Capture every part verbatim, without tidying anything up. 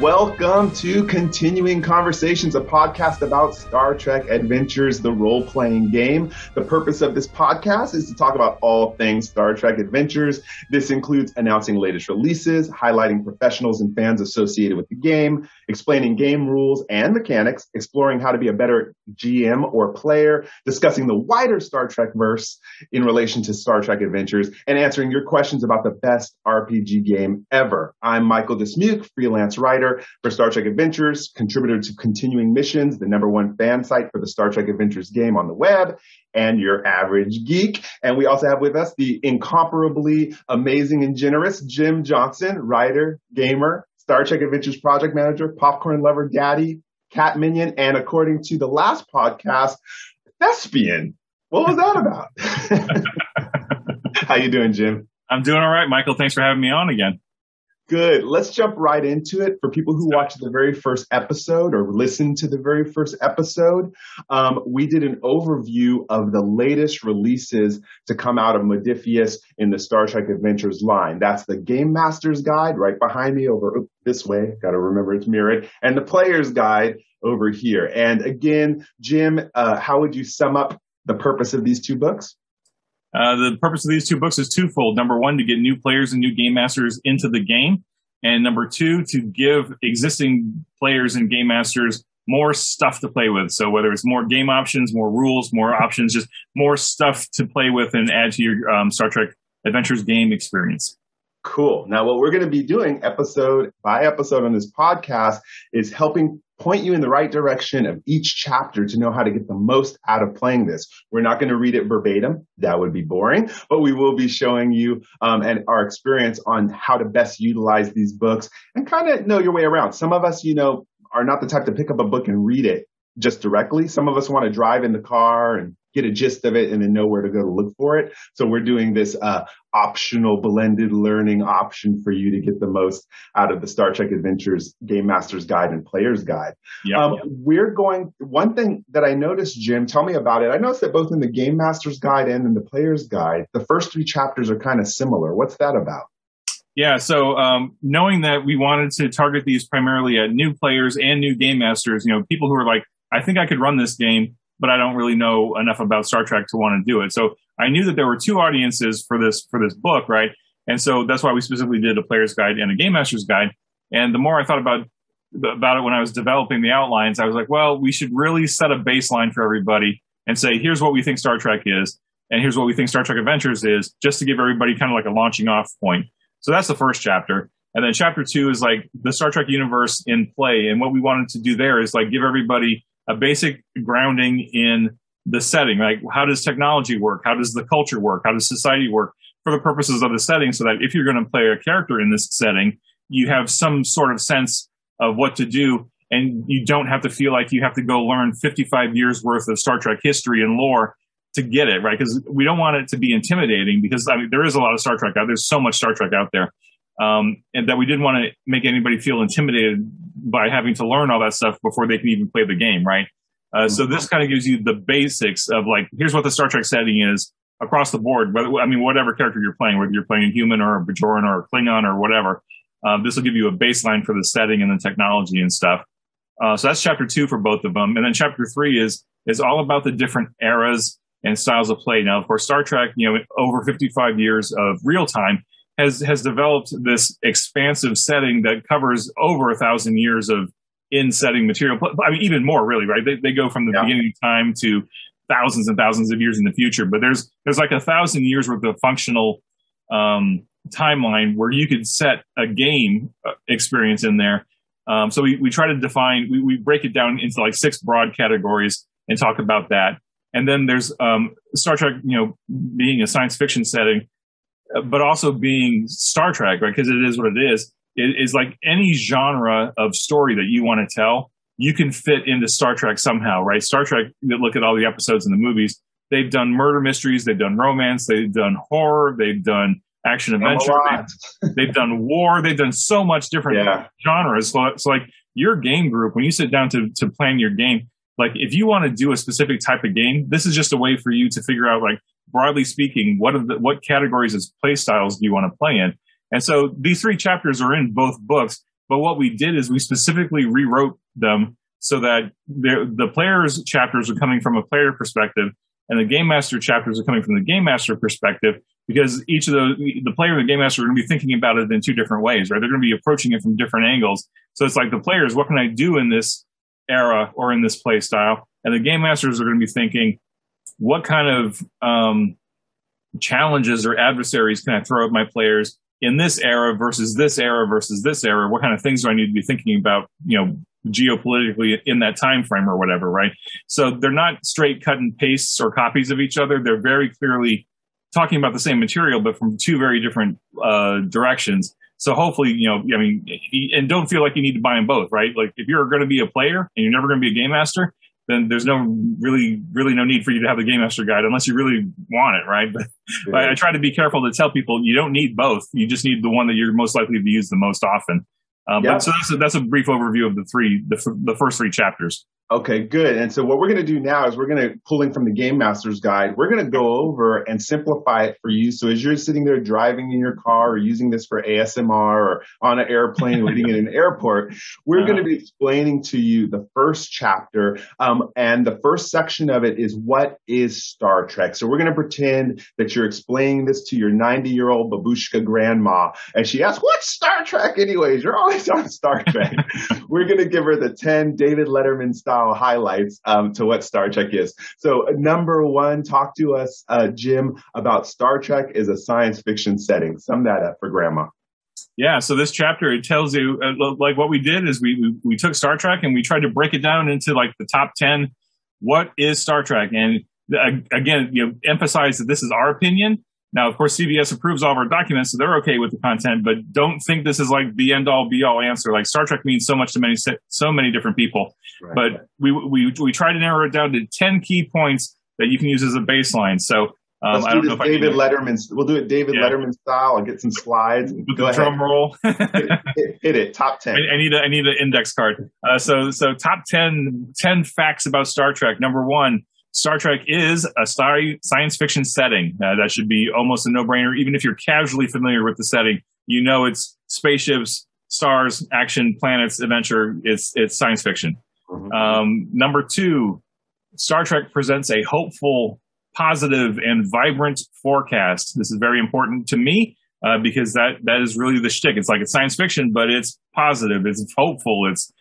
Welcome to Continuing Conversations, a podcast about Star Trek Adventures, the role-playing game. The purpose of this podcast is to talk about all things Star Trek Adventures. This includes announcing latest releases, highlighting professionals and fans associated with the game, explaining game rules and mechanics, exploring how to be a better G M or player, discussing the wider Star Trek-verse in relation to Star Trek Adventures, and answering your questions about the best R P G game ever. I'm Michael Dismuke, freelance writer for Star Trek Adventures, contributor to Continuing Missions, the number one fan site for the Star Trek Adventures game on the web, and your average geek. And we also have with us the incomparably amazing and generous Jim Johnson, writer, gamer, Star Trek Adventures project manager, popcorn lover, daddy, cat minion, and according to the last podcast, thespian. What was that about? How you doing, Jim? I'm doing all right, Michael. Thanks for having me on again. Good. Let's jump right into it. For people who watched the very first episode or listened to the very first episode, um, we did an overview of the latest releases to come out of Modiphius in the Star Trek Adventures line. That's the Game Master's Guide right behind me over oops, this way. Got to remember it's mirrored. And the Player's Guide over here. And again, Jim, uh, how would you sum up the purpose of these two books? Uh, the purpose of these two books is twofold. Number one, to get new players and new game masters into the game. And number two, to give existing players and game masters more stuff to play with. So whether it's more game options, more rules, more options, just more stuff to play with and add to your um, Star Trek Adventures game experience. Cool. Now, what we're going to be doing episode by episode on this podcast is helping point you in the right direction of each chapter to know how to get the most out of playing this. We're not going to read it verbatim. That would be boring, but we will be showing you um, and our experience on how to best utilize these books and kind of know your way around. Some of us, you know, are not the type to pick up a book and read it just directly. Some of us want to drive in the car and get a gist of it and then know where to go to look for it. So we're doing this uh, optional blended learning option for you to get the most out of the Star Trek Adventures Game Master's Guide and Player's Guide. Yep, um, yep. We're going, one thing that I noticed, Jim, tell me about it. I noticed that both in the Game Master's Guide and in the Player's Guide, the first three chapters are kind of similar. What's that about? Yeah, so um, knowing that we wanted to target these primarily at new players and new game masters, you know, people who are like, I think I could run this game, but I don't really know enough about Star Trek to want to do it. So I knew that there were two audiences for this for this book, right? And so that's why we specifically did a Player's Guide and a Game Master's Guide. And the more I thought about about it when I was developing the outlines, I was like, well, we should really set a baseline for everybody and say, here's what we think Star Trek is, and here's what we think Star Trek Adventures is, just to give everybody kind of like a launching off point. So that's the first chapter. And then chapter two is like the Star Trek universe in play. And what we wanted to do there is like give everybody a basic grounding in the setting, like how does technology work? How does the culture work? How does society work for the purposes of the setting? So that if you're going to play a character in this setting, you have some sort of sense of what to do. And you don't have to feel like you have to go learn fifty-five years worth of Star Trek history and lore to get it, right? Because we don't want it to be intimidating because I mean, there is a lot of Star Trek out there. There's so much Star Trek out there. Um, and that we didn't want to make anybody feel intimidated by having to learn all that stuff before they can even play the game, right? Uh, so this kind of gives you the basics of like, here's what the Star Trek setting is across the board. Whether I mean, whatever character you're playing, whether you're playing a human or a Bajoran or a Klingon or whatever, uh, this will give you a baseline for the setting and the technology and stuff. Uh, so that's chapter two for both of them. And then chapter three is is all about the different eras and styles of play. Now, of course, Star Trek, you know, over fifty-five years of real time, Has, has developed this expansive setting that covers over a thousand years of in-setting material. I mean, even more, really, right? They, they go from the yeah. beginning of time to thousands and thousands of years in the future. But there's there's like a thousand years worth of functional um, timeline where you could set a game experience in there. Um, so we, we try to define, we, we break it down into like six broad categories and talk about that. And then there's um, Star Trek, you know, being a science fiction setting, but also being Star Trek, right? Because it is what it is. It is like any genre of story that you want to tell, you can fit into Star Trek somehow, right? Star Trek, you look at all the episodes in the movies, They've done murder mysteries. They've done romance. They've done horror. They've done action adventure. They've, they've done war. They've done so much different yeah. genres. So, so like your game group, when you sit down to, to plan your game, like if you want to do a specific type of game, this is just a way for you to figure out, like, broadly speaking, what are the, what categories as play styles do you want to play in? And so these three chapters are in both books. But what we did is we specifically rewrote them so that the, the players' chapters are coming from a player perspective, and the game master chapters are coming from the game master perspective, because each of those, the player and the game master, are going to be thinking about it in two different ways, right? They're going to be approaching it from different angles. So it's like the players, what can I do in this era or in this play style? And the game masters are going to be thinking, what kind of um, challenges or adversaries can I throw at my players in this era versus this era versus this era? What kind of things do I need to be thinking about, you know, geopolitically in that time frame or whatever, right? So they're not straight cut and pastes or copies of each other. They're very clearly talking about the same material, but from two very different uh, directions. So hopefully, you know, I mean, and don't feel like you need to buy them both, right? Like if you're going to be a player and you're never going to be a game master, then there's no really, really no need for you to have the Game Master Guide unless you really want it, right? But, yeah. but I try to be careful to tell people you don't need both. You just need the one that you're most likely to use the most often. Um, yeah. But so that's a, that's a brief overview of the three, the, the first three chapters. Okay, good. And so what we're going to do now is we're going to, pulling from the Game Master's Guide, we're going to go over and simplify it for you. So as you're sitting there driving in your car or using this for A S M R or on an airplane waiting in an airport, we're uh, going to be explaining to you the first chapter. Um, and the first section of it is, what is Star Trek? So we're going to pretend that you're explaining this to your ninety-year-old babushka grandma. And she asks, what's Star Trek anyways? You're always on Star Trek. We're going to give her the ten David Letterman style highlights um, to what Star Trek is. So number one, talk to us, uh, Jim, about Star Trek is a science fiction setting. Sum that up for Grandma. Yeah, so this chapter, it tells you, uh, like what we did is we, we we took Star Trek and we tried to break it down into like the top ten. What is Star Trek? And uh, again, you know, emphasize that this is our opinion. Now, of course, C B S approves all of our documents, so they're okay with the content, but don't think this is like the end-all, be-all answer. Like, Star Trek means so much to many, so many different people. Right. But we, we we try to narrow it down to ten key points that you can use as a baseline. So um, Let's I don't do know if David I Letterman. We'll do it David yeah. Letterman style. I'll get some slides. With the drum roll. hit, hit, hit it. Top ten. I, I need a, I need an index card. Uh, so so top ten, ten facts about Star Trek. Number one. Star Trek is a star science fiction setting. Uh, that should be almost a no-brainer. Even if you're casually familiar with the setting, you know it's spaceships, stars, action, planets, adventure. It's it's science fiction. Mm-hmm. Um, number two, Star Trek presents a hopeful, positive, and vibrant forecast. This is very important to me uh, because that that is really the shtick. It's like it's science fiction, but it's positive. It's hopeful. It's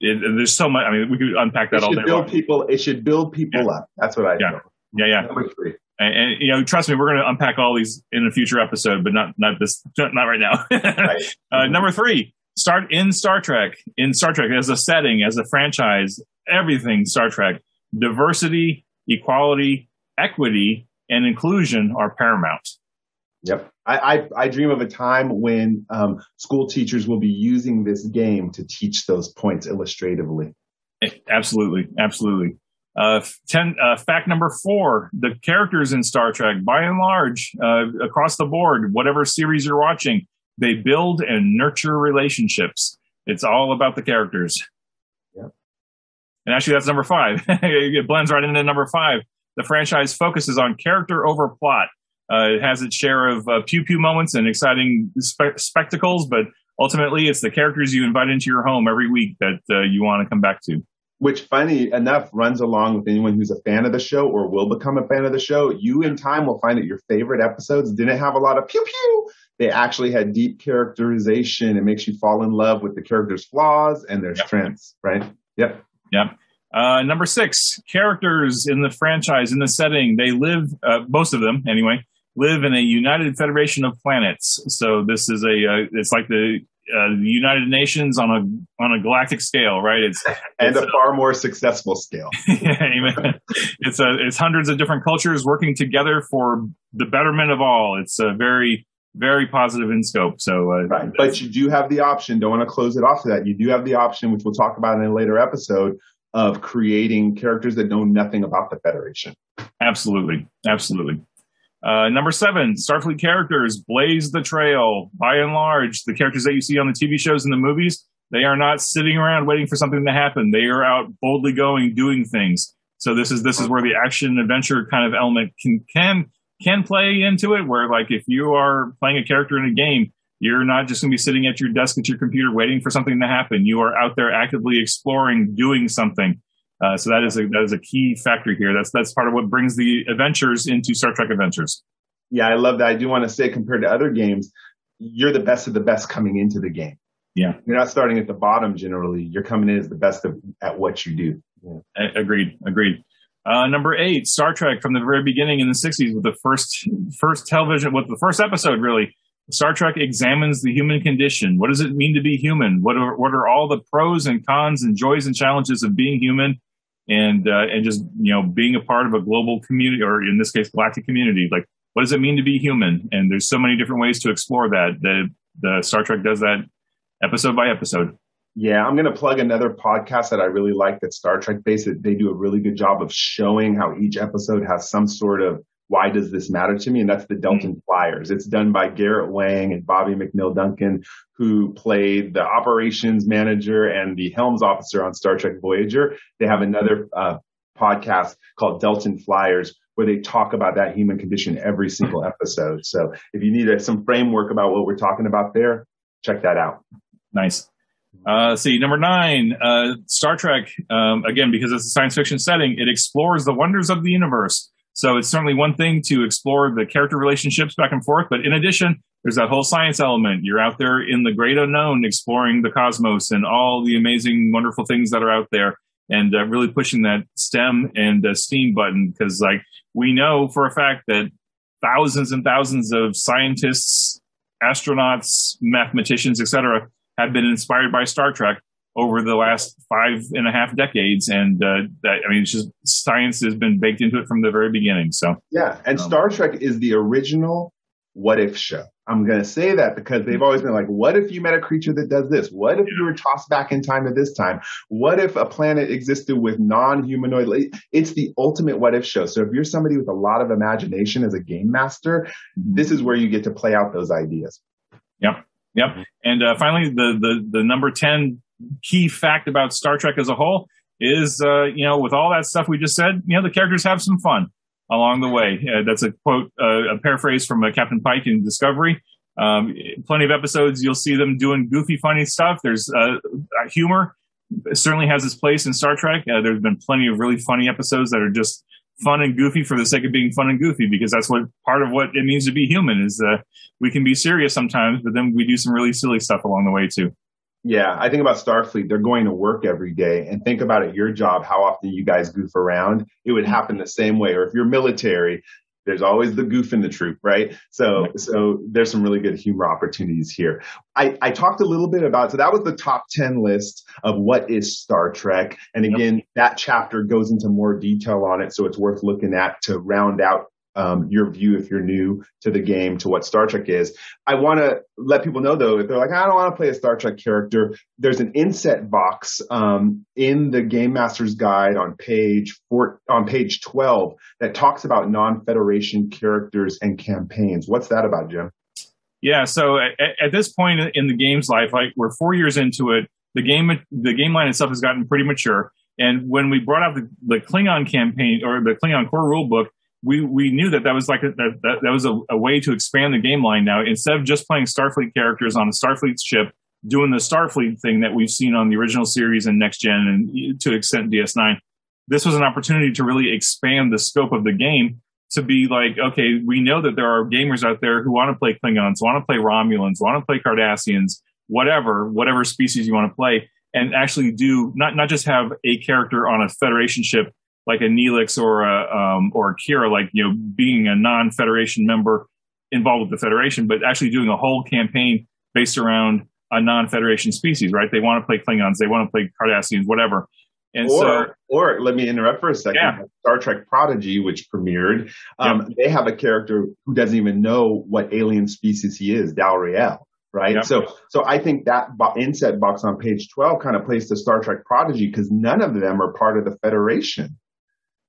It, there's so much. I mean, we could unpack that all day long. People, it should build people yeah. up. That's what I yeah. know. Yeah, yeah. Number three. And, and, you know, trust me, we're going to unpack all these in a future episode, but not not this, not right now. Right. Uh, number three, start in Star Trek. In Star Trek, as a setting, as a franchise, everything Star Trek, diversity, equality, equity, and inclusion are paramount. Yep. I, I, I dream of a time when um, school teachers will be using this game to teach those points illustratively. Absolutely. Absolutely. Uh, ten, uh, fact number four, the characters in Star Trek, by and large, uh, across the board, whatever series you're watching, they build and nurture relationships. It's all about the characters. Yep. And actually, that's number five. It blends right into number five. The franchise focuses on character over plot. Uh, it has its share of uh, pew-pew moments and exciting spe- spectacles, but ultimately it's the characters you invite into your home every week that uh, you want to come back to. Which, funny enough, runs along with anyone who's a fan of the show or will become a fan of the show. You, in time, will find that your favorite episodes didn't have a lot of pew-pew. They actually had deep characterization. It makes you fall in love with the characters' flaws and their yep. strengths, right? Yep. Yep. Uh, number six, characters in the franchise, in the setting, they live, uh, most of them anyway, live in a United Federation of Planets. So this is a, uh, it's like the uh, United Nations on a on a galactic scale, right? It's and it's a far a, more successful scale. Yeah, it's a, it's hundreds of different cultures working together for the betterment of all. It's a very very positive in scope. So, uh, right. but you do have the option. Don't want to close it off to that. You do have the option, which we'll talk about in a later episode, of creating characters that know nothing about the Federation. Absolutely. Absolutely. Uh, number seven, Starfleet characters blaze the trail. By and large, the characters that you see on the T V shows and the movies, they are not sitting around waiting for something to happen. They are out boldly going, doing things. So this is this is where the action adventure kind of element can can can play into it, where like if you are playing a character in a game, you're not just going to be sitting at your desk at your computer waiting for something to happen. You are out there actively exploring, doing something. Uh, so that is a that is a key factor here. That's that's part of what brings the adventures into Star Trek Adventures. Yeah, I love that. I do want to say, compared to other games, you're the best of the best coming into the game. Yeah, you're not starting at the bottom generally. You're coming in as the best of, at what you do. Yeah. A- agreed. Agreed. Uh, number eight, Star Trek from the very beginning in the sixties with the first first television, with the first episode really. Star Trek examines the human condition. What does it mean to be human? What are what are all the pros and cons and joys and challenges of being human? And uh, and just, you know, being a part of a global community, or in this case, galactic community. Like, what does it mean to be human? And there's so many different ways to explore that. The, the Star Trek does that episode by episode. Yeah, I'm going to plug another podcast that I really like that's Star Trek based. They do a really good job of showing how each episode has some sort of, why does this matter to me? And that's the Delton mm-hmm. Flyers. It's done by Garrett Wang and Bobby McNeil Duncan, who played the operations manager and the Helms officer on Star Trek Voyager. They have another uh, podcast called Delton Flyers, where they talk about that human condition every single episode. So if you need uh, some framework about what we're talking about there, check that out. Nice. Uh, see, number nine, uh, Star Trek, um, again, because it's a science fiction setting, it explores the wonders of the universe. So it's certainly one thing to explore the character relationships back and forth. But in addition, there's that whole science element. You're out there in the great unknown, exploring the cosmos and all the amazing, wonderful things that are out there, and uh, really pushing that STEM and uh, STEAM button. Because like we know for a fact that thousands and thousands of scientists, astronauts, mathematicians, et cetera, have been inspired by Star Trek over the last five and a half decades. And uh, that, I mean, it's just science has been baked into it from the very beginning. So, yeah. And um, Star Trek is the original what if show. I'm going to say that because they've always been like, what if you met a creature that does this? What if you were tossed back in time at this time? What if a planet existed with non-humanoid? It's the ultimate what if show. So if you're somebody with a lot of imagination as a game master, this is where you get to play out those ideas. Yep. Yep. And uh, finally, the, the, the number ten key fact about Star Trek as a whole is, uh, you know, with all that stuff we just said, you know, the characters have some fun along the way. Uh, that's a quote, uh, a paraphrase from uh, Captain Pike in Discovery. Um, plenty of episodes you'll see them doing goofy, funny stuff. There's uh, humor. It certainly has its place in Star Trek. Uh, there's been plenty of really funny episodes that are just fun and goofy for the sake of being fun and goofy, because that's what part of what it means to be human is. Uh, we can be serious sometimes, but then we do some really silly stuff along the way too. Yeah, I think about Starfleet. They're going to work every day, and think about it, your job, how often you guys goof around. It would happen the same way. Or if you're military, there's always the goof in the troop, right? So so there's some really good humor opportunities here. I, I talked a little bit about, so that was the top ten list of what is Star Trek. And again, yep. that chapter goes into more detail on it, so it's worth looking at to round out Um, your view if you're new to the game, to what Star Trek is. I want to let people know, though, if they're like, I don't want to play a Star Trek character, there's an inset box um, in the Game Master's Guide on page four, on page twelve that talks about non-Federation characters and campaigns. What's that about, Jim? Yeah, so at, at this point in the game's life, like we're four years into it, the game the game line itself has gotten pretty mature. And when we brought out the, the Klingon campaign or the Klingon Core Rulebook, We we knew that that was like a, that, that that was a, a way to expand the game line. Now, instead of just playing Starfleet characters on a Starfleet ship, doing the Starfleet thing that we've seen on the original series and Next Gen and to extent D S nine, this was an opportunity to really expand the scope of the game to be like, okay, we know that there are gamers out there who want to play Klingons, want to play Romulans, want to play Cardassians, whatever whatever species you want to play, and actually do not not just have a character on a Federation ship, like a Neelix or a, um, or a Kira, like, you know, being a non-Federation member involved with the Federation, but actually doing a whole campaign based around a non-Federation species, right? They want to play Klingons, they want to play Cardassians, whatever. And or, so, or let me interrupt for a second. Yeah. Star Trek Prodigy, which premiered, um, yeah. they have a character who doesn't even know what alien species he is, Dalriel. right? Yep. So so I think that bo- inset box on page twelve kind of plays to Star Trek Prodigy because none of them are part of the Federation.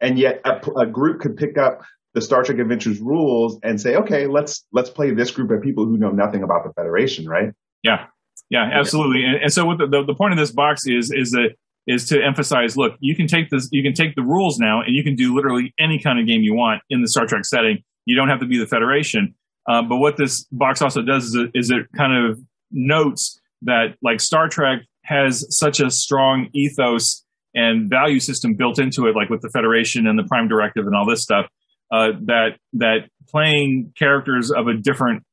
And yet a, a group could pick up the Star Trek Adventures rules and say, okay, let's let's play this group of people who know nothing about the Federation, right? Yeah, yeah, absolutely. And, and so what the, the, the point of this box is is that is to emphasize, look, you can take this, you can take the rules now, and you can do literally any kind of game you want in the Star Trek setting. You don't have to be the Federation. Uh, but what this box also does is it, is it kind of notes that, like, Star Trek has such a strong ethos and value system built into it, like with the Federation and the Prime Directive and all this stuff, uh, that that playing characters of a different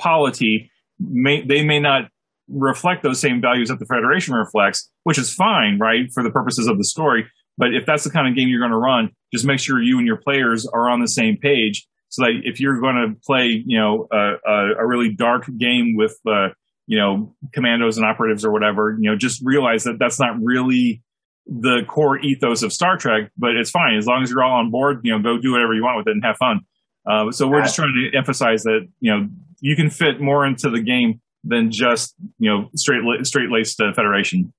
polity, may, they may not reflect those same values that the Federation reflects, which is fine, right, for the purposes of the story. But if that's the kind of game you're going to run, just make sure you and your players are on the same page. So that if you're going to play, you know, a, a, a really dark game with, uh, you know, commandos and operatives or whatever, you know, just realize that that's not really the core ethos of Star Trek. But it's fine as long as you're all on board. You know, go do whatever you want with it and have fun. Uh, so we're just trying to emphasize that, you know, you can fit more into the game than just, you know, straight straight laced uh, Federation.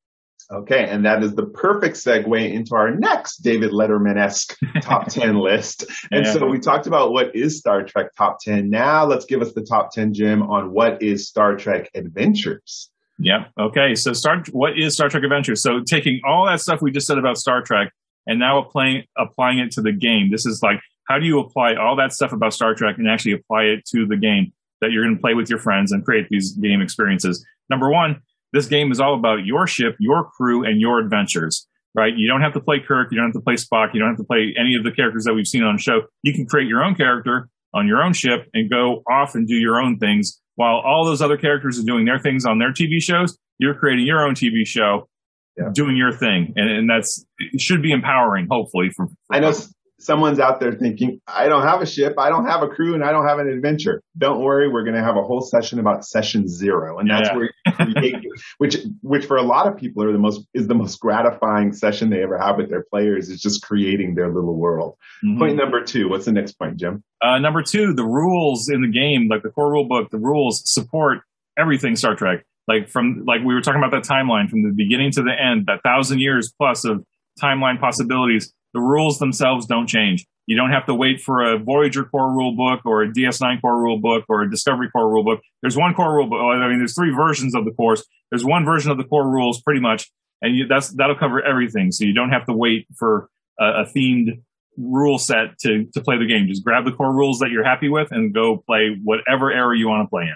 Okay, and that is the perfect segue into our next David Letterman-esque top ten list. And yeah. So we talked about what is Star Trek top ten. Now let's give us the top ten, Jim, on what is Star Trek Adventures. Yeah. Okay. So Star, what is Star Trek Adventures? So taking all that stuff we just said about Star Trek and now applying applying it to the game. This is like, how do you apply all that stuff about Star Trek and actually apply it to the game that you're going to play with your friends and create these game experiences? Number one, this game is all about your ship, your crew, and your adventures, right? You don't have to play Kirk. You don't have to play Spock. You don't have to play any of the characters that we've seen on the show. You can create your own character on your own ship and go off and do your own things. While all those other characters are doing their things on their T V shows, you're creating your own T V show, yeah. doing your thing. And, and that's it should be empowering, hopefully. For, for I know us. Someone's out there thinking, I don't have a ship, I don't have a crew, and I don't have an adventure. Don't worry, we're going to have a whole session about session zero, and that's yeah. where you create, which which for a lot of people are the most is the most gratifying session they ever have with their players, is just creating their little world. Mm-hmm. Point number two. What's the next point, Jim? Uh, number two, the rules in the game, like the core rule book, the rules support everything Star Trek. Like from like we were talking about that timeline from the beginning to the end, that thousand years plus of timeline possibilities. The rules themselves don't change. You don't have to wait for a Voyager core rule book or a D S nine core rule book or a Discovery core rule book. There's one core rule book. I mean, there's three versions of the course. There's one version of the core rules pretty much, and you, that's that'll cover everything. So you don't have to wait for a, a themed rule set to, to play the game. Just grab the core rules that you're happy with and go play whatever era you want to play in.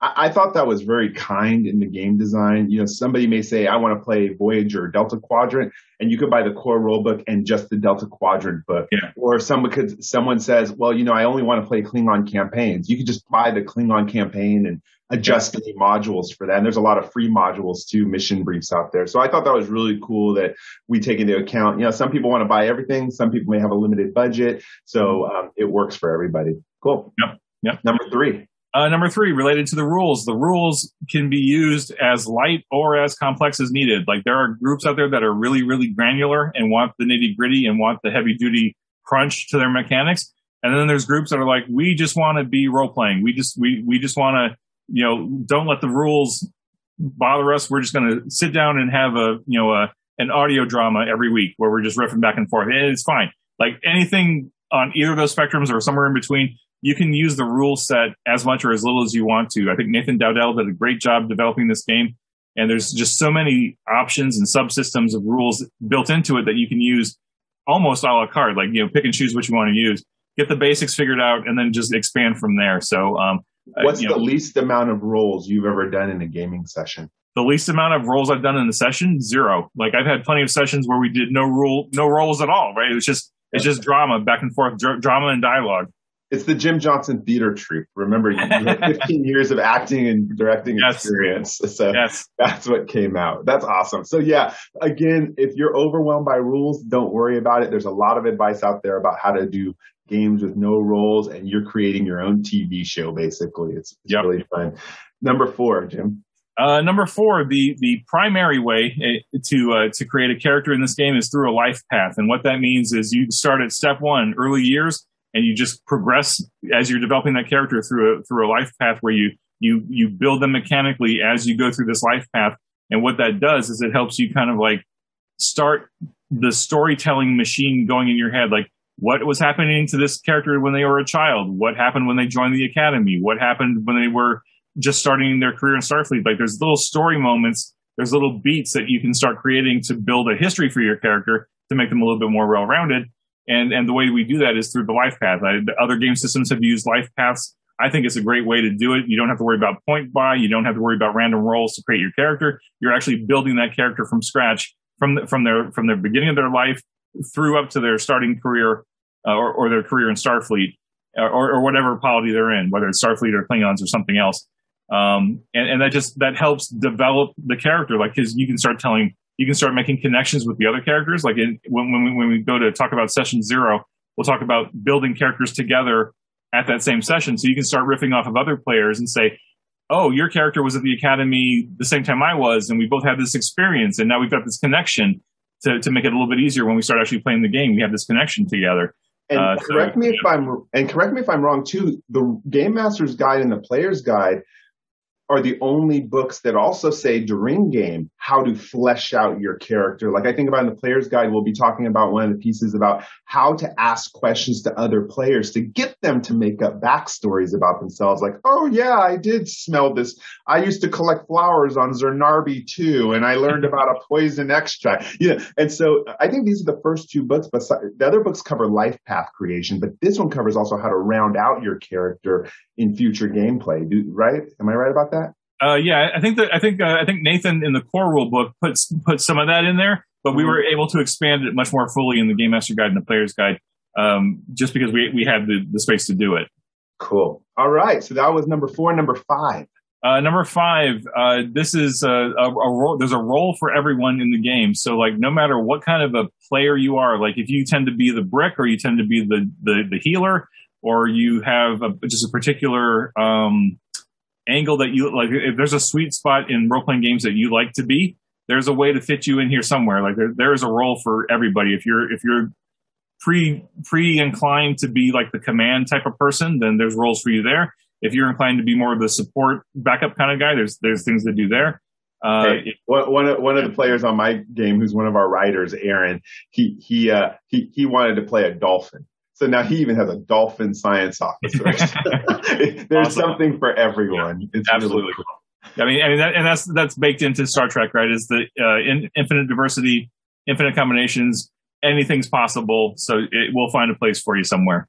I thought that was very kind in the game design. You know, somebody may say, I want to play Voyager, Delta Quadrant, and you could buy the core rulebook and just the Delta Quadrant book. Yeah. Or someone could, someone says, well, you know, I only want to play Klingon campaigns. You could just buy the Klingon campaign and adjust yeah. the modules for that. And there's a lot of free modules too, mission briefs out there. So I thought that was really cool that we take into account, you know, some people want to buy everything. Some people may have a limited budget. So um, it works for everybody. Cool. Yep. Yep. Number three. Uh, number three, related to the rules, the rules can be used as light or as complex as needed. Like there are groups out there that are really, really granular and want the nitty gritty and want the heavy duty crunch to their mechanics. And then there's groups that are like, we just want to be role playing. We just we we just want to, you know, don't let the rules bother us. We're just going to sit down and have a, you know, a, an audio drama every week where we're just riffing back and forth. And it's fine. Like anything on either of those spectrums or somewhere in between. You can use the rule set as much or as little as you want to. I think Nathan Dowdell did a great job developing this game. And there's just so many options and subsystems of rules built into it that you can use almost a la carte. Like, you know, pick and choose what you want to use. Get the basics figured out and then just expand from there. So, um, what's you know, the least amount of roles you've ever done in a gaming session? The least amount of roles I've done in a session? Zero. Like, I've had plenty of sessions where we did no rule, no roles at all, right? It was just, it's just drama, back and forth, dr- drama and dialogue. It's the Jim Johnson theater troupe. Remember, you had fifteen years of acting and directing yes. experience. So yes. that's what came out. That's awesome. So yeah, again, if you're overwhelmed by rules, don't worry about it. There's a lot of advice out there about how to do games with no roles, and you're creating your own T V show, basically. It's, it's yep. really fun. Number four, Jim. Uh, number four, the the primary way to uh, to create a character in this game is through a life path. And what that means is you start at step one, early years, and you just progress as you're developing that character through a, through a life path where you You you build them mechanically as you go through this life path. And what that does is it helps you kind of like start the storytelling machine going in your head. Like, what was happening to this character when they were a child? What happened when they joined the academy? What happened when they were just starting their career in Starfleet? Like, there's little story moments, there's little beats that you can start creating to build a history for your character to make them a little bit more well-rounded. And and the way we do that is through the life path. I, the other game systems have used life paths. I think it's a great way to do it. You don't have to worry about point buy. You don't have to worry about random rolls to create your character. You're actually building that character from scratch, from the, from their from the beginning of their life through up to their starting career uh, or, or their career in Starfleet or, or whatever polity they're in, whether it's Starfleet or Klingons or something else. Um, and, and that just that helps develop the character. Like, because you can start telling, you can start making connections with the other characters. Like in, when when we, when we go to talk about session zero, we'll talk about building characters together at that same session, so you can start riffing off of other players and say, oh, your character was at the academy the same time I was, and we both had this experience, and now we've got this connection to, to make it a little bit easier when we start actually playing the game. We have this connection together. And uh, correct so, me if yeah. I'm and correct me if I'm wrong too, the Game Master's Guide and the Player's Guide are the only books that also say during game how to flesh out your character. Like, I think about in the Player's Guide, we'll be talking about one of the pieces about how to ask questions to other players to get them to make up backstories about themselves. Like, oh yeah, I did smell this. I used to collect flowers on Zernarbi too, and I learned about a poison extract. Yeah. And so I think these are the first two books. Besides, the other books cover life path creation, but this one covers also how to round out your character in future gameplay. Do, right? Am I right about that? Uh, yeah, I think that I think uh, I think Nathan in the core rule book puts put some of that in there, but we were able to expand it much more fully in the Game Master Guide and the Player's Guide, um, just because we we had the, the space to do it. Cool. All right. So that was number four. Number five. Uh, number five. Uh, this is a, a, a role. There's a role for everyone in the game. So like, no matter what kind of a player you are, like if you tend to be the brick or you tend to be the the, the healer, or you have a, just a particular. Um, angle that you like, if there's a sweet spot in role-playing games that you like to be, there's a way to fit you in here somewhere. Like there, there is a role for everybody. If you're if you're pre pre inclined to be like the command type of person, then there's roles for you there. If you're inclined to be more of the support backup kind of guy, there's there's things to do there. Uh, hey, one of, one of the players on my game, who's one of our writers, Aaron, he he uh, he he wanted to play a dolphin. So now he even has a dolphin science officer. There's awesome. Something for everyone. Yeah, it's absolutely really cool. I mean, I mean, that, and that's that's baked into Star Trek, right? Is the uh, in, infinite diversity, infinite combinations, anything's possible. So it will find a place for you somewhere.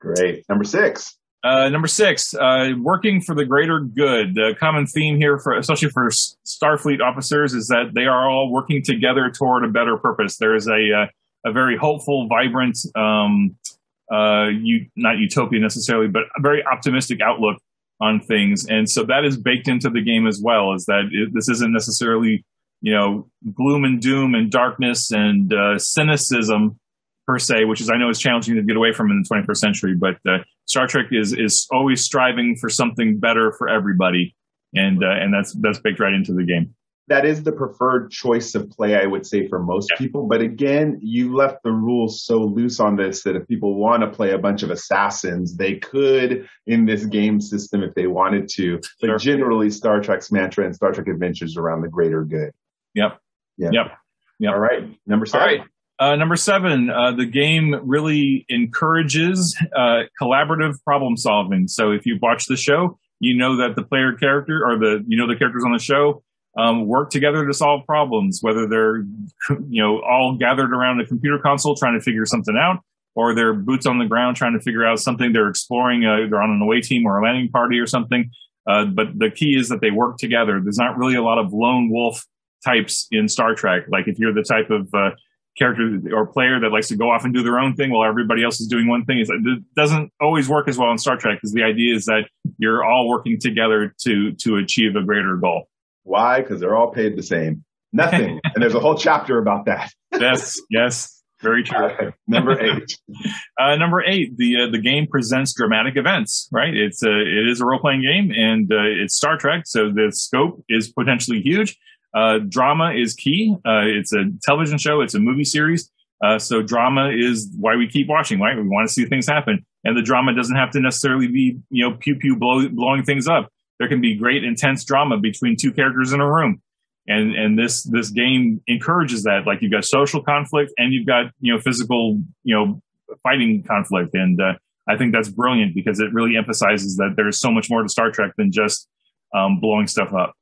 Great. Number six. Uh, number six. Uh, working for the greater good. The common theme here, for especially for Starfleet officers, is that they are all working together toward a better purpose. There is a uh, a very hopeful, vibrant, um, uh, you, not utopia necessarily, but a very optimistic outlook on things. And so that is baked into the game as well, is that it, this isn't necessarily, you know, gloom and doom and darkness and uh, cynicism per se, which is, I know, is challenging to get away from in the twenty-first century, but uh, Star Trek is is always striving for something better for everybody. And uh, and that's that's baked right into the game. That is the preferred choice of play, I would say, for most yeah. people. But again, you left the rules so loose on this that if people want to play a bunch of assassins, they could in this game system if they wanted to. But sure. Generally, Star Trek's mantra and Star Trek Adventures around the greater good. Yep. Yep. Yep. yep. All right. Number seven. All right. Uh, number seven, uh, the game really encourages uh, collaborative problem solving. So if you watch the show, you know that the player character or the, you know, the characters on the show Um, work together to solve problems, whether they're, you know, all gathered around a computer console trying to figure something out, or they're boots on the ground trying to figure out something. They're exploring, uh, they're on an away team or a landing party or something. Uh, but the key is that they work together. There's not really a lot of lone wolf types in Star Trek. Like if you're the type of uh, character or player that likes to go off and do their own thing while everybody else is doing one thing, it's, it doesn't always work as well in Star Trek because the idea is that you're all working together to to achieve a greater goal. Why? Because they're all paid the same. Nothing. And there's a whole chapter about that. yes, yes. Very true. Uh, number eight. uh, number eight, the uh, the game presents dramatic events, right? It's a, it is a role-playing game, and uh, it's Star Trek, so the scope is potentially huge. Uh, drama is key. Uh, it's a television show. It's a movie series. Uh, so drama is why we keep watching, right? We want to see things happen. And the drama doesn't have to necessarily be, you know, pew-pew blow, blowing things up. There can be great intense drama between two characters in a room. And and this this game encourages that. Like, you've got social conflict and you've got, you know, physical, you know, fighting conflict. And uh, I think that's brilliant, because it really emphasizes that there's so much more to Star Trek than just um, blowing stuff up.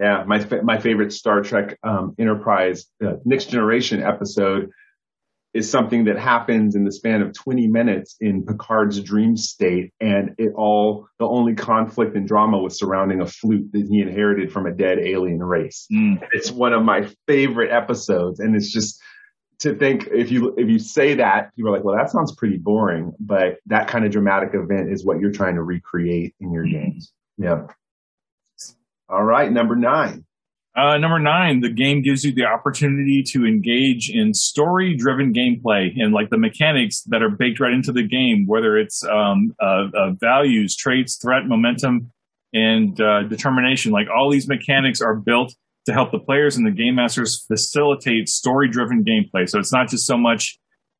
Yeah, my fa- my favorite Star Trek um, Enterprise uh, Next Generation episode is something that happens in the span of twenty minutes in Picard's dream state, and it all the only conflict and drama was surrounding a flute that he inherited from a dead alien race. Mm. It's one of my favorite episodes, and it's just to think if you if you say that, people are like, well, that sounds pretty boring, but that kind of dramatic event is what you're trying to recreate in your mm. games. Yeah. All right, number nine. Uh, number nine, the game gives you the opportunity to engage in story-driven gameplay and like the mechanics that are baked right into the game, whether it's um, uh, uh, values, traits, threat, momentum, and uh, determination. Like, all these mechanics are built to help the players and the game masters facilitate story-driven gameplay. So it's not just so much,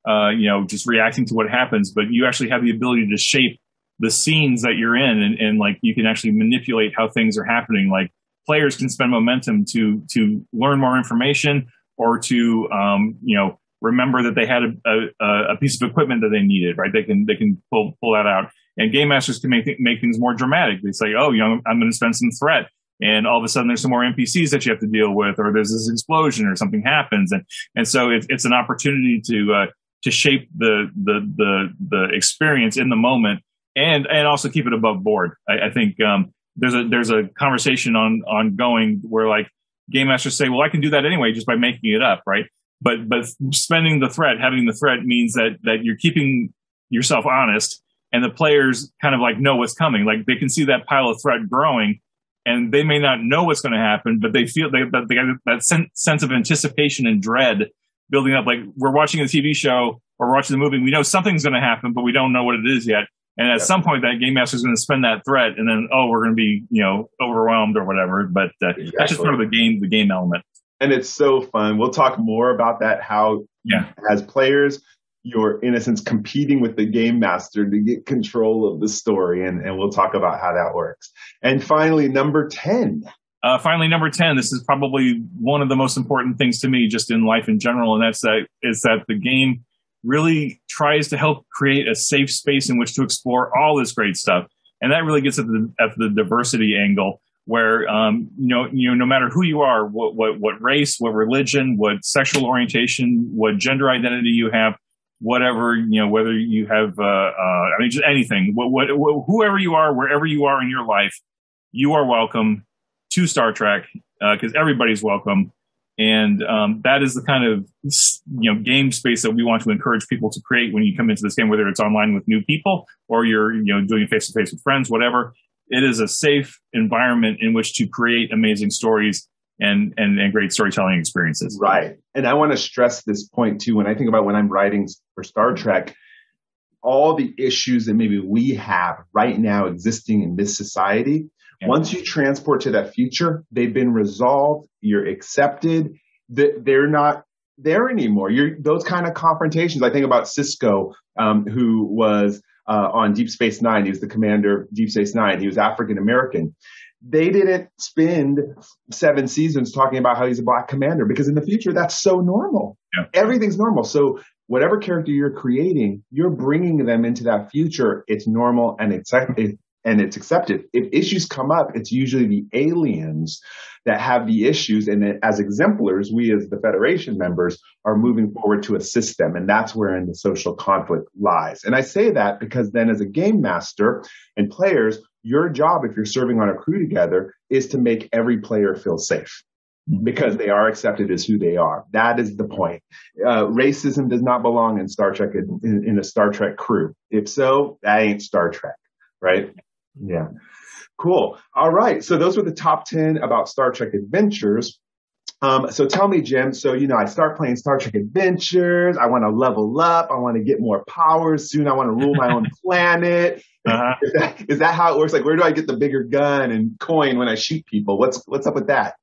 uh, you know, just reacting to what happens, but you actually have the ability to shape the scenes that you're in, and, and like you can actually manipulate how things are happening. Like, players can spend momentum to to learn more information, or to um, you know, remember that they had a, a, a piece of equipment that they needed. Right? They can they can pull pull that out. And game masters can make th- make things more dramatic. They say, oh, you know, I'm going to spend some threat, and all of a sudden there's some more N P Cs that you have to deal with, or there's this explosion, or something happens, and and so it, it's an opportunity to uh, to shape the the the the experience in the moment, and and also keep it above board. I, I think. Um, There's a there's a conversation on ongoing where like game masters say, well, I can do that anyway just by making it up, right? But but spending the threat, having the threat means that that you're keeping yourself honest, and the players kind of like know what's coming. Like, they can see that pile of threat growing, and they may not know what's going to happen, but they feel they that they got that sen- sense of anticipation and dread building up. Like, we're watching a T V show or watching a movie, we know something's going to happen, but we don't know what it is yet. And at yep. some point, that game master is going to spend that threat, and then oh, we're going to be, you know, overwhelmed or whatever. But uh, exactly. that's just part of the game, the game element. And it's so fun. We'll talk more about that. How yeah. as players, you're in a sense competing with the game master to get control of the story, and and we'll talk about how that works. And finally, number ten. Uh, finally, number ten. This is probably one of the most important things to me, just in life in general, and that's that is that the game really tries to help create a safe space in which to explore all this great stuff. And that really gets at the, at the diversity angle where, um, you know, you know, no matter who you are, what, what, what race, what religion, what sexual orientation, what gender identity you have, whatever, you know, whether you have, uh, uh I mean, just anything, what, what, wh- whoever you are, wherever you are in your life, you are welcome to Star Trek, uh, cause everybody's welcome. And um, that is the kind of, you know, game space that we want to encourage people to create when you come into this game, whether it's online with new people or you're, you know, doing face to face with friends, whatever. It is a safe environment in which to create amazing stories and, and, and great storytelling experiences. Right. And I want to stress this point, too. When I think about when I'm writing for Star Trek, all the issues that maybe we have right now existing in this society, once you transport to that future, they've been resolved. You're accepted. They're not there anymore. You're, those kind of confrontations. I think about Sisko, um, who was uh, on Deep Space Nine. He was the commander of Deep Space Nine. He was African American. They didn't spend seven seasons talking about how he's a black commander, because in the future, that's so normal. Yeah. Everything's normal. So whatever character you're creating, you're bringing them into that future. It's normal and it's and it's accepted. If issues come up, it's usually the aliens that have the issues. And as exemplars, we as the Federation members are moving forward to assist them. And that's wherein the social conflict lies. And I say that because then as a game master and players, your job, if you're serving on a crew together, is to make every player feel safe, because they are accepted as who they are. That is the point. Uh, racism does not belong in Star Trek, in, in a Star Trek crew. If so, that ain't Star Trek, right? Yeah. Cool. All right. So those were the top ten about Star Trek Adventures. Um, so tell me, Jim, so, you know, I start playing Star Trek Adventures. I want to level up. I want to get more powers. Soon I want to rule my own planet. Uh-huh. Is that, is that how it works? Like, where do I get the bigger gun and coin when I shoot people? What's, what's up with that?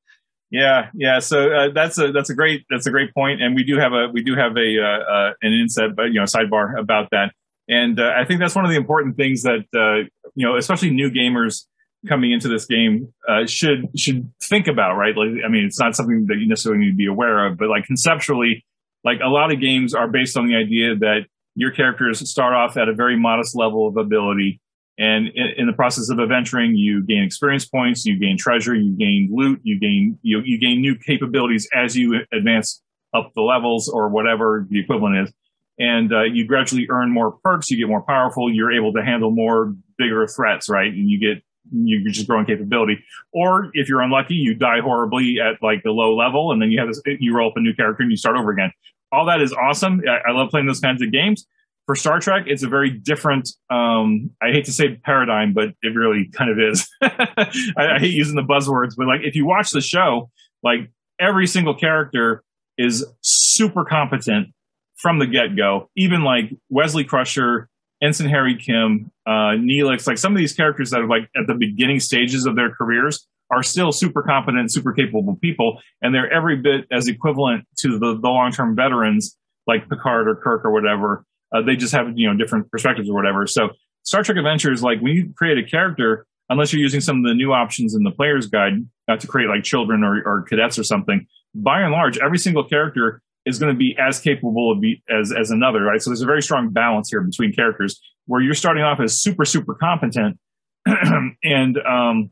Yeah. Yeah. So uh, that's a, that's a great, that's a great point. And we do have a, we do have a, uh, uh, an inset, but, you know, sidebar about that. And uh, I think that's one of the important things that, uh, you know, especially new gamers, coming into this game uh, should should think about, right? Like, I mean, it's not something that you necessarily need to be aware of, but like conceptually, like a lot of games are based on the idea that your characters start off at a very modest level of ability, and in, in the process of adventuring, you gain experience points, you gain treasure, you gain loot, you gain you, you gain new capabilities as you advance up the levels or whatever the equivalent is. And uh, you gradually earn more perks, you get more powerful, you're able to handle more bigger threats, right? And you get, you're just growing capability. Or if you're unlucky, you die horribly at like the low level, and then you have this, you roll up a new character and you start over again. All that is awesome. I, I love playing those kinds of games. For Star Trek, it's a very different, um, I hate to say paradigm, but it really kind of is. I, I hate using the buzzwords, but like if you watch the show, like every single character is super competent from the get-go. Even like Wesley Crusher, Ensign Harry Kim, uh, Neelix, like some of these characters that are like at the beginning stages of their careers are still super competent, super capable people, and they're every bit as equivalent to the, the long-term veterans like Picard or Kirk or whatever. Uh, they just have, you know, different perspectives or whatever. So Star Trek Adventures, like when you create a character, unless you're using some of the new options in the Player's Guide uh, to create like children or, or cadets or something, by and large, every single character is going to be as capable of be, as as another, right? So there's a very strong balance here between characters where you're starting off as super, super competent and um,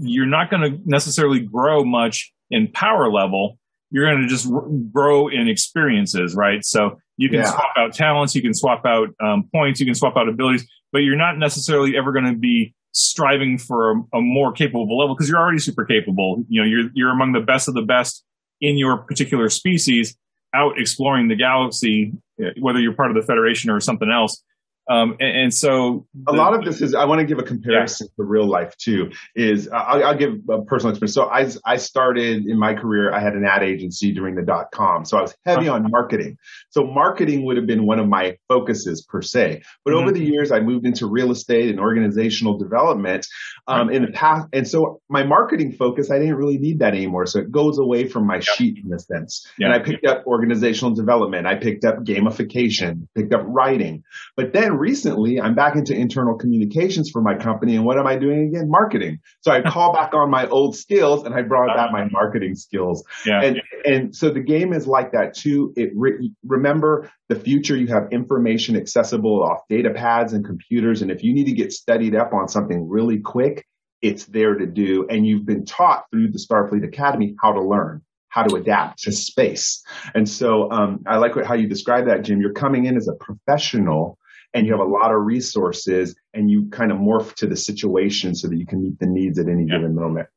you're not going to necessarily grow much in power level. You're going to just r- grow in experiences, right? So you can yeah. swap out talents, you can swap out um, points, you can swap out abilities, but you're not necessarily ever going to be striving for a, a more capable level because you're already super capable. You know, you're you're among the best of the best in your particular species, out exploring the galaxy, whether you're part of the Federation or something else. Um, and, and so the, a lot of this is, I want to give a comparison yeah. to real life too, is I'll, I'll give a personal experience. So I, I started in my career, I had an ad agency during the dot-com. So I was heavy on marketing. So marketing would have been one of my focuses per se. But mm-hmm. over the years, I moved into real estate and organizational development um, right. in the past. And so my marketing focus, I didn't really need that anymore. So it goes away from my yeah. sheet in a sense. Yeah. And I picked yeah. up organizational development. I picked up gamification, picked up writing. But then recently, I'm back into internal communications for my company. And what am I doing again? Marketing. So I call back on my old skills and I brought back my marketing skills. Yeah, and yeah. and so the game is like that too. It re- Remember the future, you have information accessible off data pads and computers. And if you need to get studied up on something really quick, it's there to do. And you've been taught through the Starfleet Academy how to learn, how to adapt to space. And so um, I like what, how you describe that, Jim. You're coming in as a professional and you have a lot of resources, and you kind of morph to the situation so that you can meet the needs at any yeah. given moment.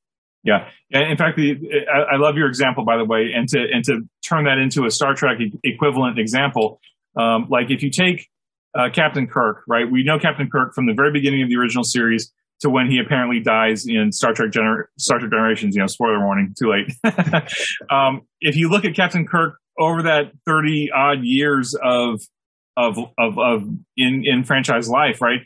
Yeah. And in fact, the, I, I love your example, by the way, and to and to turn that into a Star Trek e- equivalent example, um, like if you take uh, Captain Kirk, right? We know Captain Kirk from the very beginning of the original series to when he apparently dies in Star Trek, Gener- Star Trek Generations. You know, spoiler warning, too late. um, if you look at Captain Kirk over that thirty-odd years of Of, of, of in, in franchise life, right?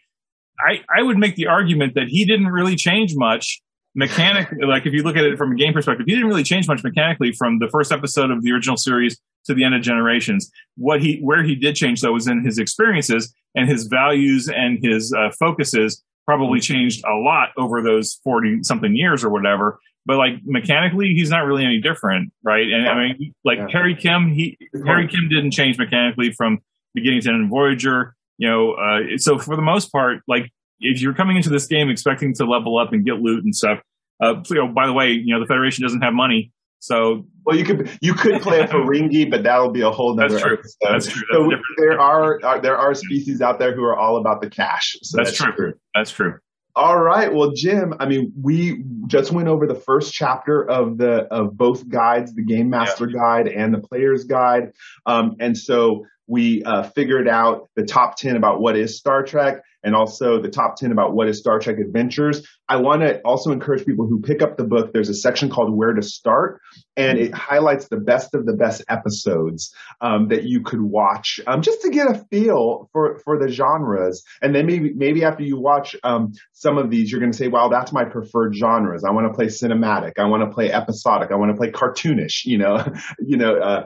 I, I would make the argument that he didn't really change much mechanically. Like if you look at it from a game perspective, he didn't really change much mechanically from the first episode of the original series to the end of Generations. What he, where he did change though was in his experiences, and his values and his uh, focuses probably changed a lot over those forty something years or whatever. But like mechanically, he's not really any different, right? And yeah. I mean, like yeah. Harry Kim, he, Harry Kim didn't change mechanically from beginning to end in Voyager, you know, uh, so for the most part, like if you're coming into this game expecting to level up and get loot and stuff, uh, you know, by the way, you know, the Federation doesn't have money. So, well, you could you could play a Ferengi, but that'll be a whole nother that's true. Episode. That's true. That's so there are, are there are species out there who are all about the cash. So that's, that's true. true. That's true. All right. Well, Jim, I mean, we just went over the first chapter of the of both guides, the Game Master yeah. Guide and the Player's Guide, um, and so. We uh, figured out the top ten about what is Star Trek and also the top ten about what is Star Trek Adventures. I want to also encourage people who pick up the book. There's a section called Where to Start, and it highlights the best of the best episodes um, that you could watch um, just to get a feel for, for the genres. And then maybe maybe after you watch um, some of these, you're going to say, wow, that's my preferred genres. I want to play cinematic. I want to play episodic. I want to play cartoonish, you know, you know, uh,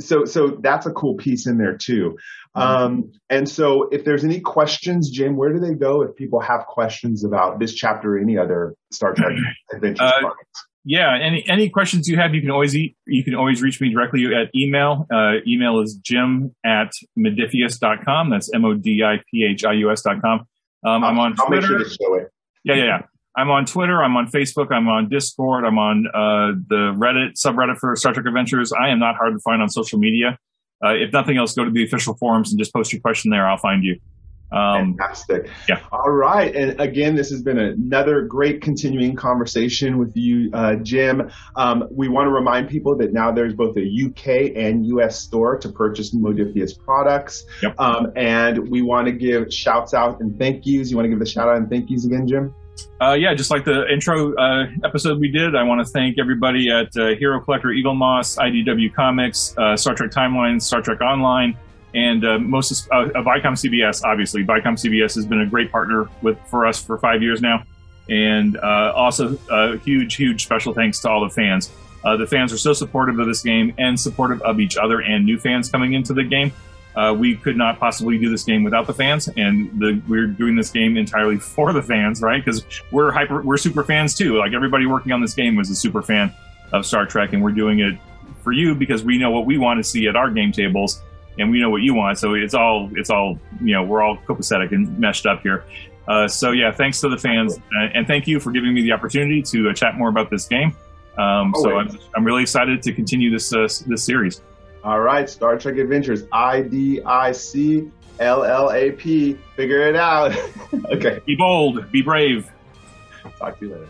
So, so that's a cool piece in there too. Um, and so if there's any questions, Jim, where do they go if people have questions about this chapter or any other Star Trek Adventures uh, projects? Yeah. Any, any questions you have, you can always, e- you can always reach me directly at email. Uh, email is jim at modiphius dot com. That's M O D I P H I U S dot com. Um, I'm on I'll Twitter. Make sure to show it. Yeah. Yeah. yeah. I'm on Twitter. I'm on Facebook. I'm on Discord. I'm on uh, the Reddit subreddit for Star Trek Adventures. I am not hard to find on social media. Uh, if nothing else, go to the official forums and just post your question there. I'll find you. Um, Fantastic. Yeah. All right. And again, this has been another great continuing conversation with you, uh, Jim. Um, we want to remind people that now there's both a U K and U S store to purchase Modiphius products. Yep. Um, and we want to give shouts out and thank yous. You want to give the shout out and thank yous again, Jim? Uh, yeah, just like the intro uh, episode we did, I want to thank everybody at uh, Hero Collector, Eagle Moss, I D W Comics, uh, Star Trek Timeline, Star Trek Online, and uh, most of uh, Viacom C B S, obviously. Viacom C B S has been a great partner with for us for five years now. And uh, also a uh, huge, huge special thanks to all the fans. Uh, the fans are so supportive of this game and supportive of each other and new fans coming into the game. Uh, we could not possibly do this game without the fans, and the, we're doing this game entirely for the fans, right? Because we're hyper, we're super fans too. Like everybody working on this game was a super fan of Star Trek, and we're doing it for you because we know what we want to see at our game tables, and we know what you want. So it's all, it's all, you know, we're all copacetic and meshed up here. Uh, so yeah, thanks to the fans, cool. and thank you for giving me the opportunity to uh, chat more about this game. Um, oh, so I'm, I'm really excited to continue this uh, this series. All right, Star Trek Adventures, I D I C L L A P. Figure it out. Okay. Be bold. Be brave. Talk to you later.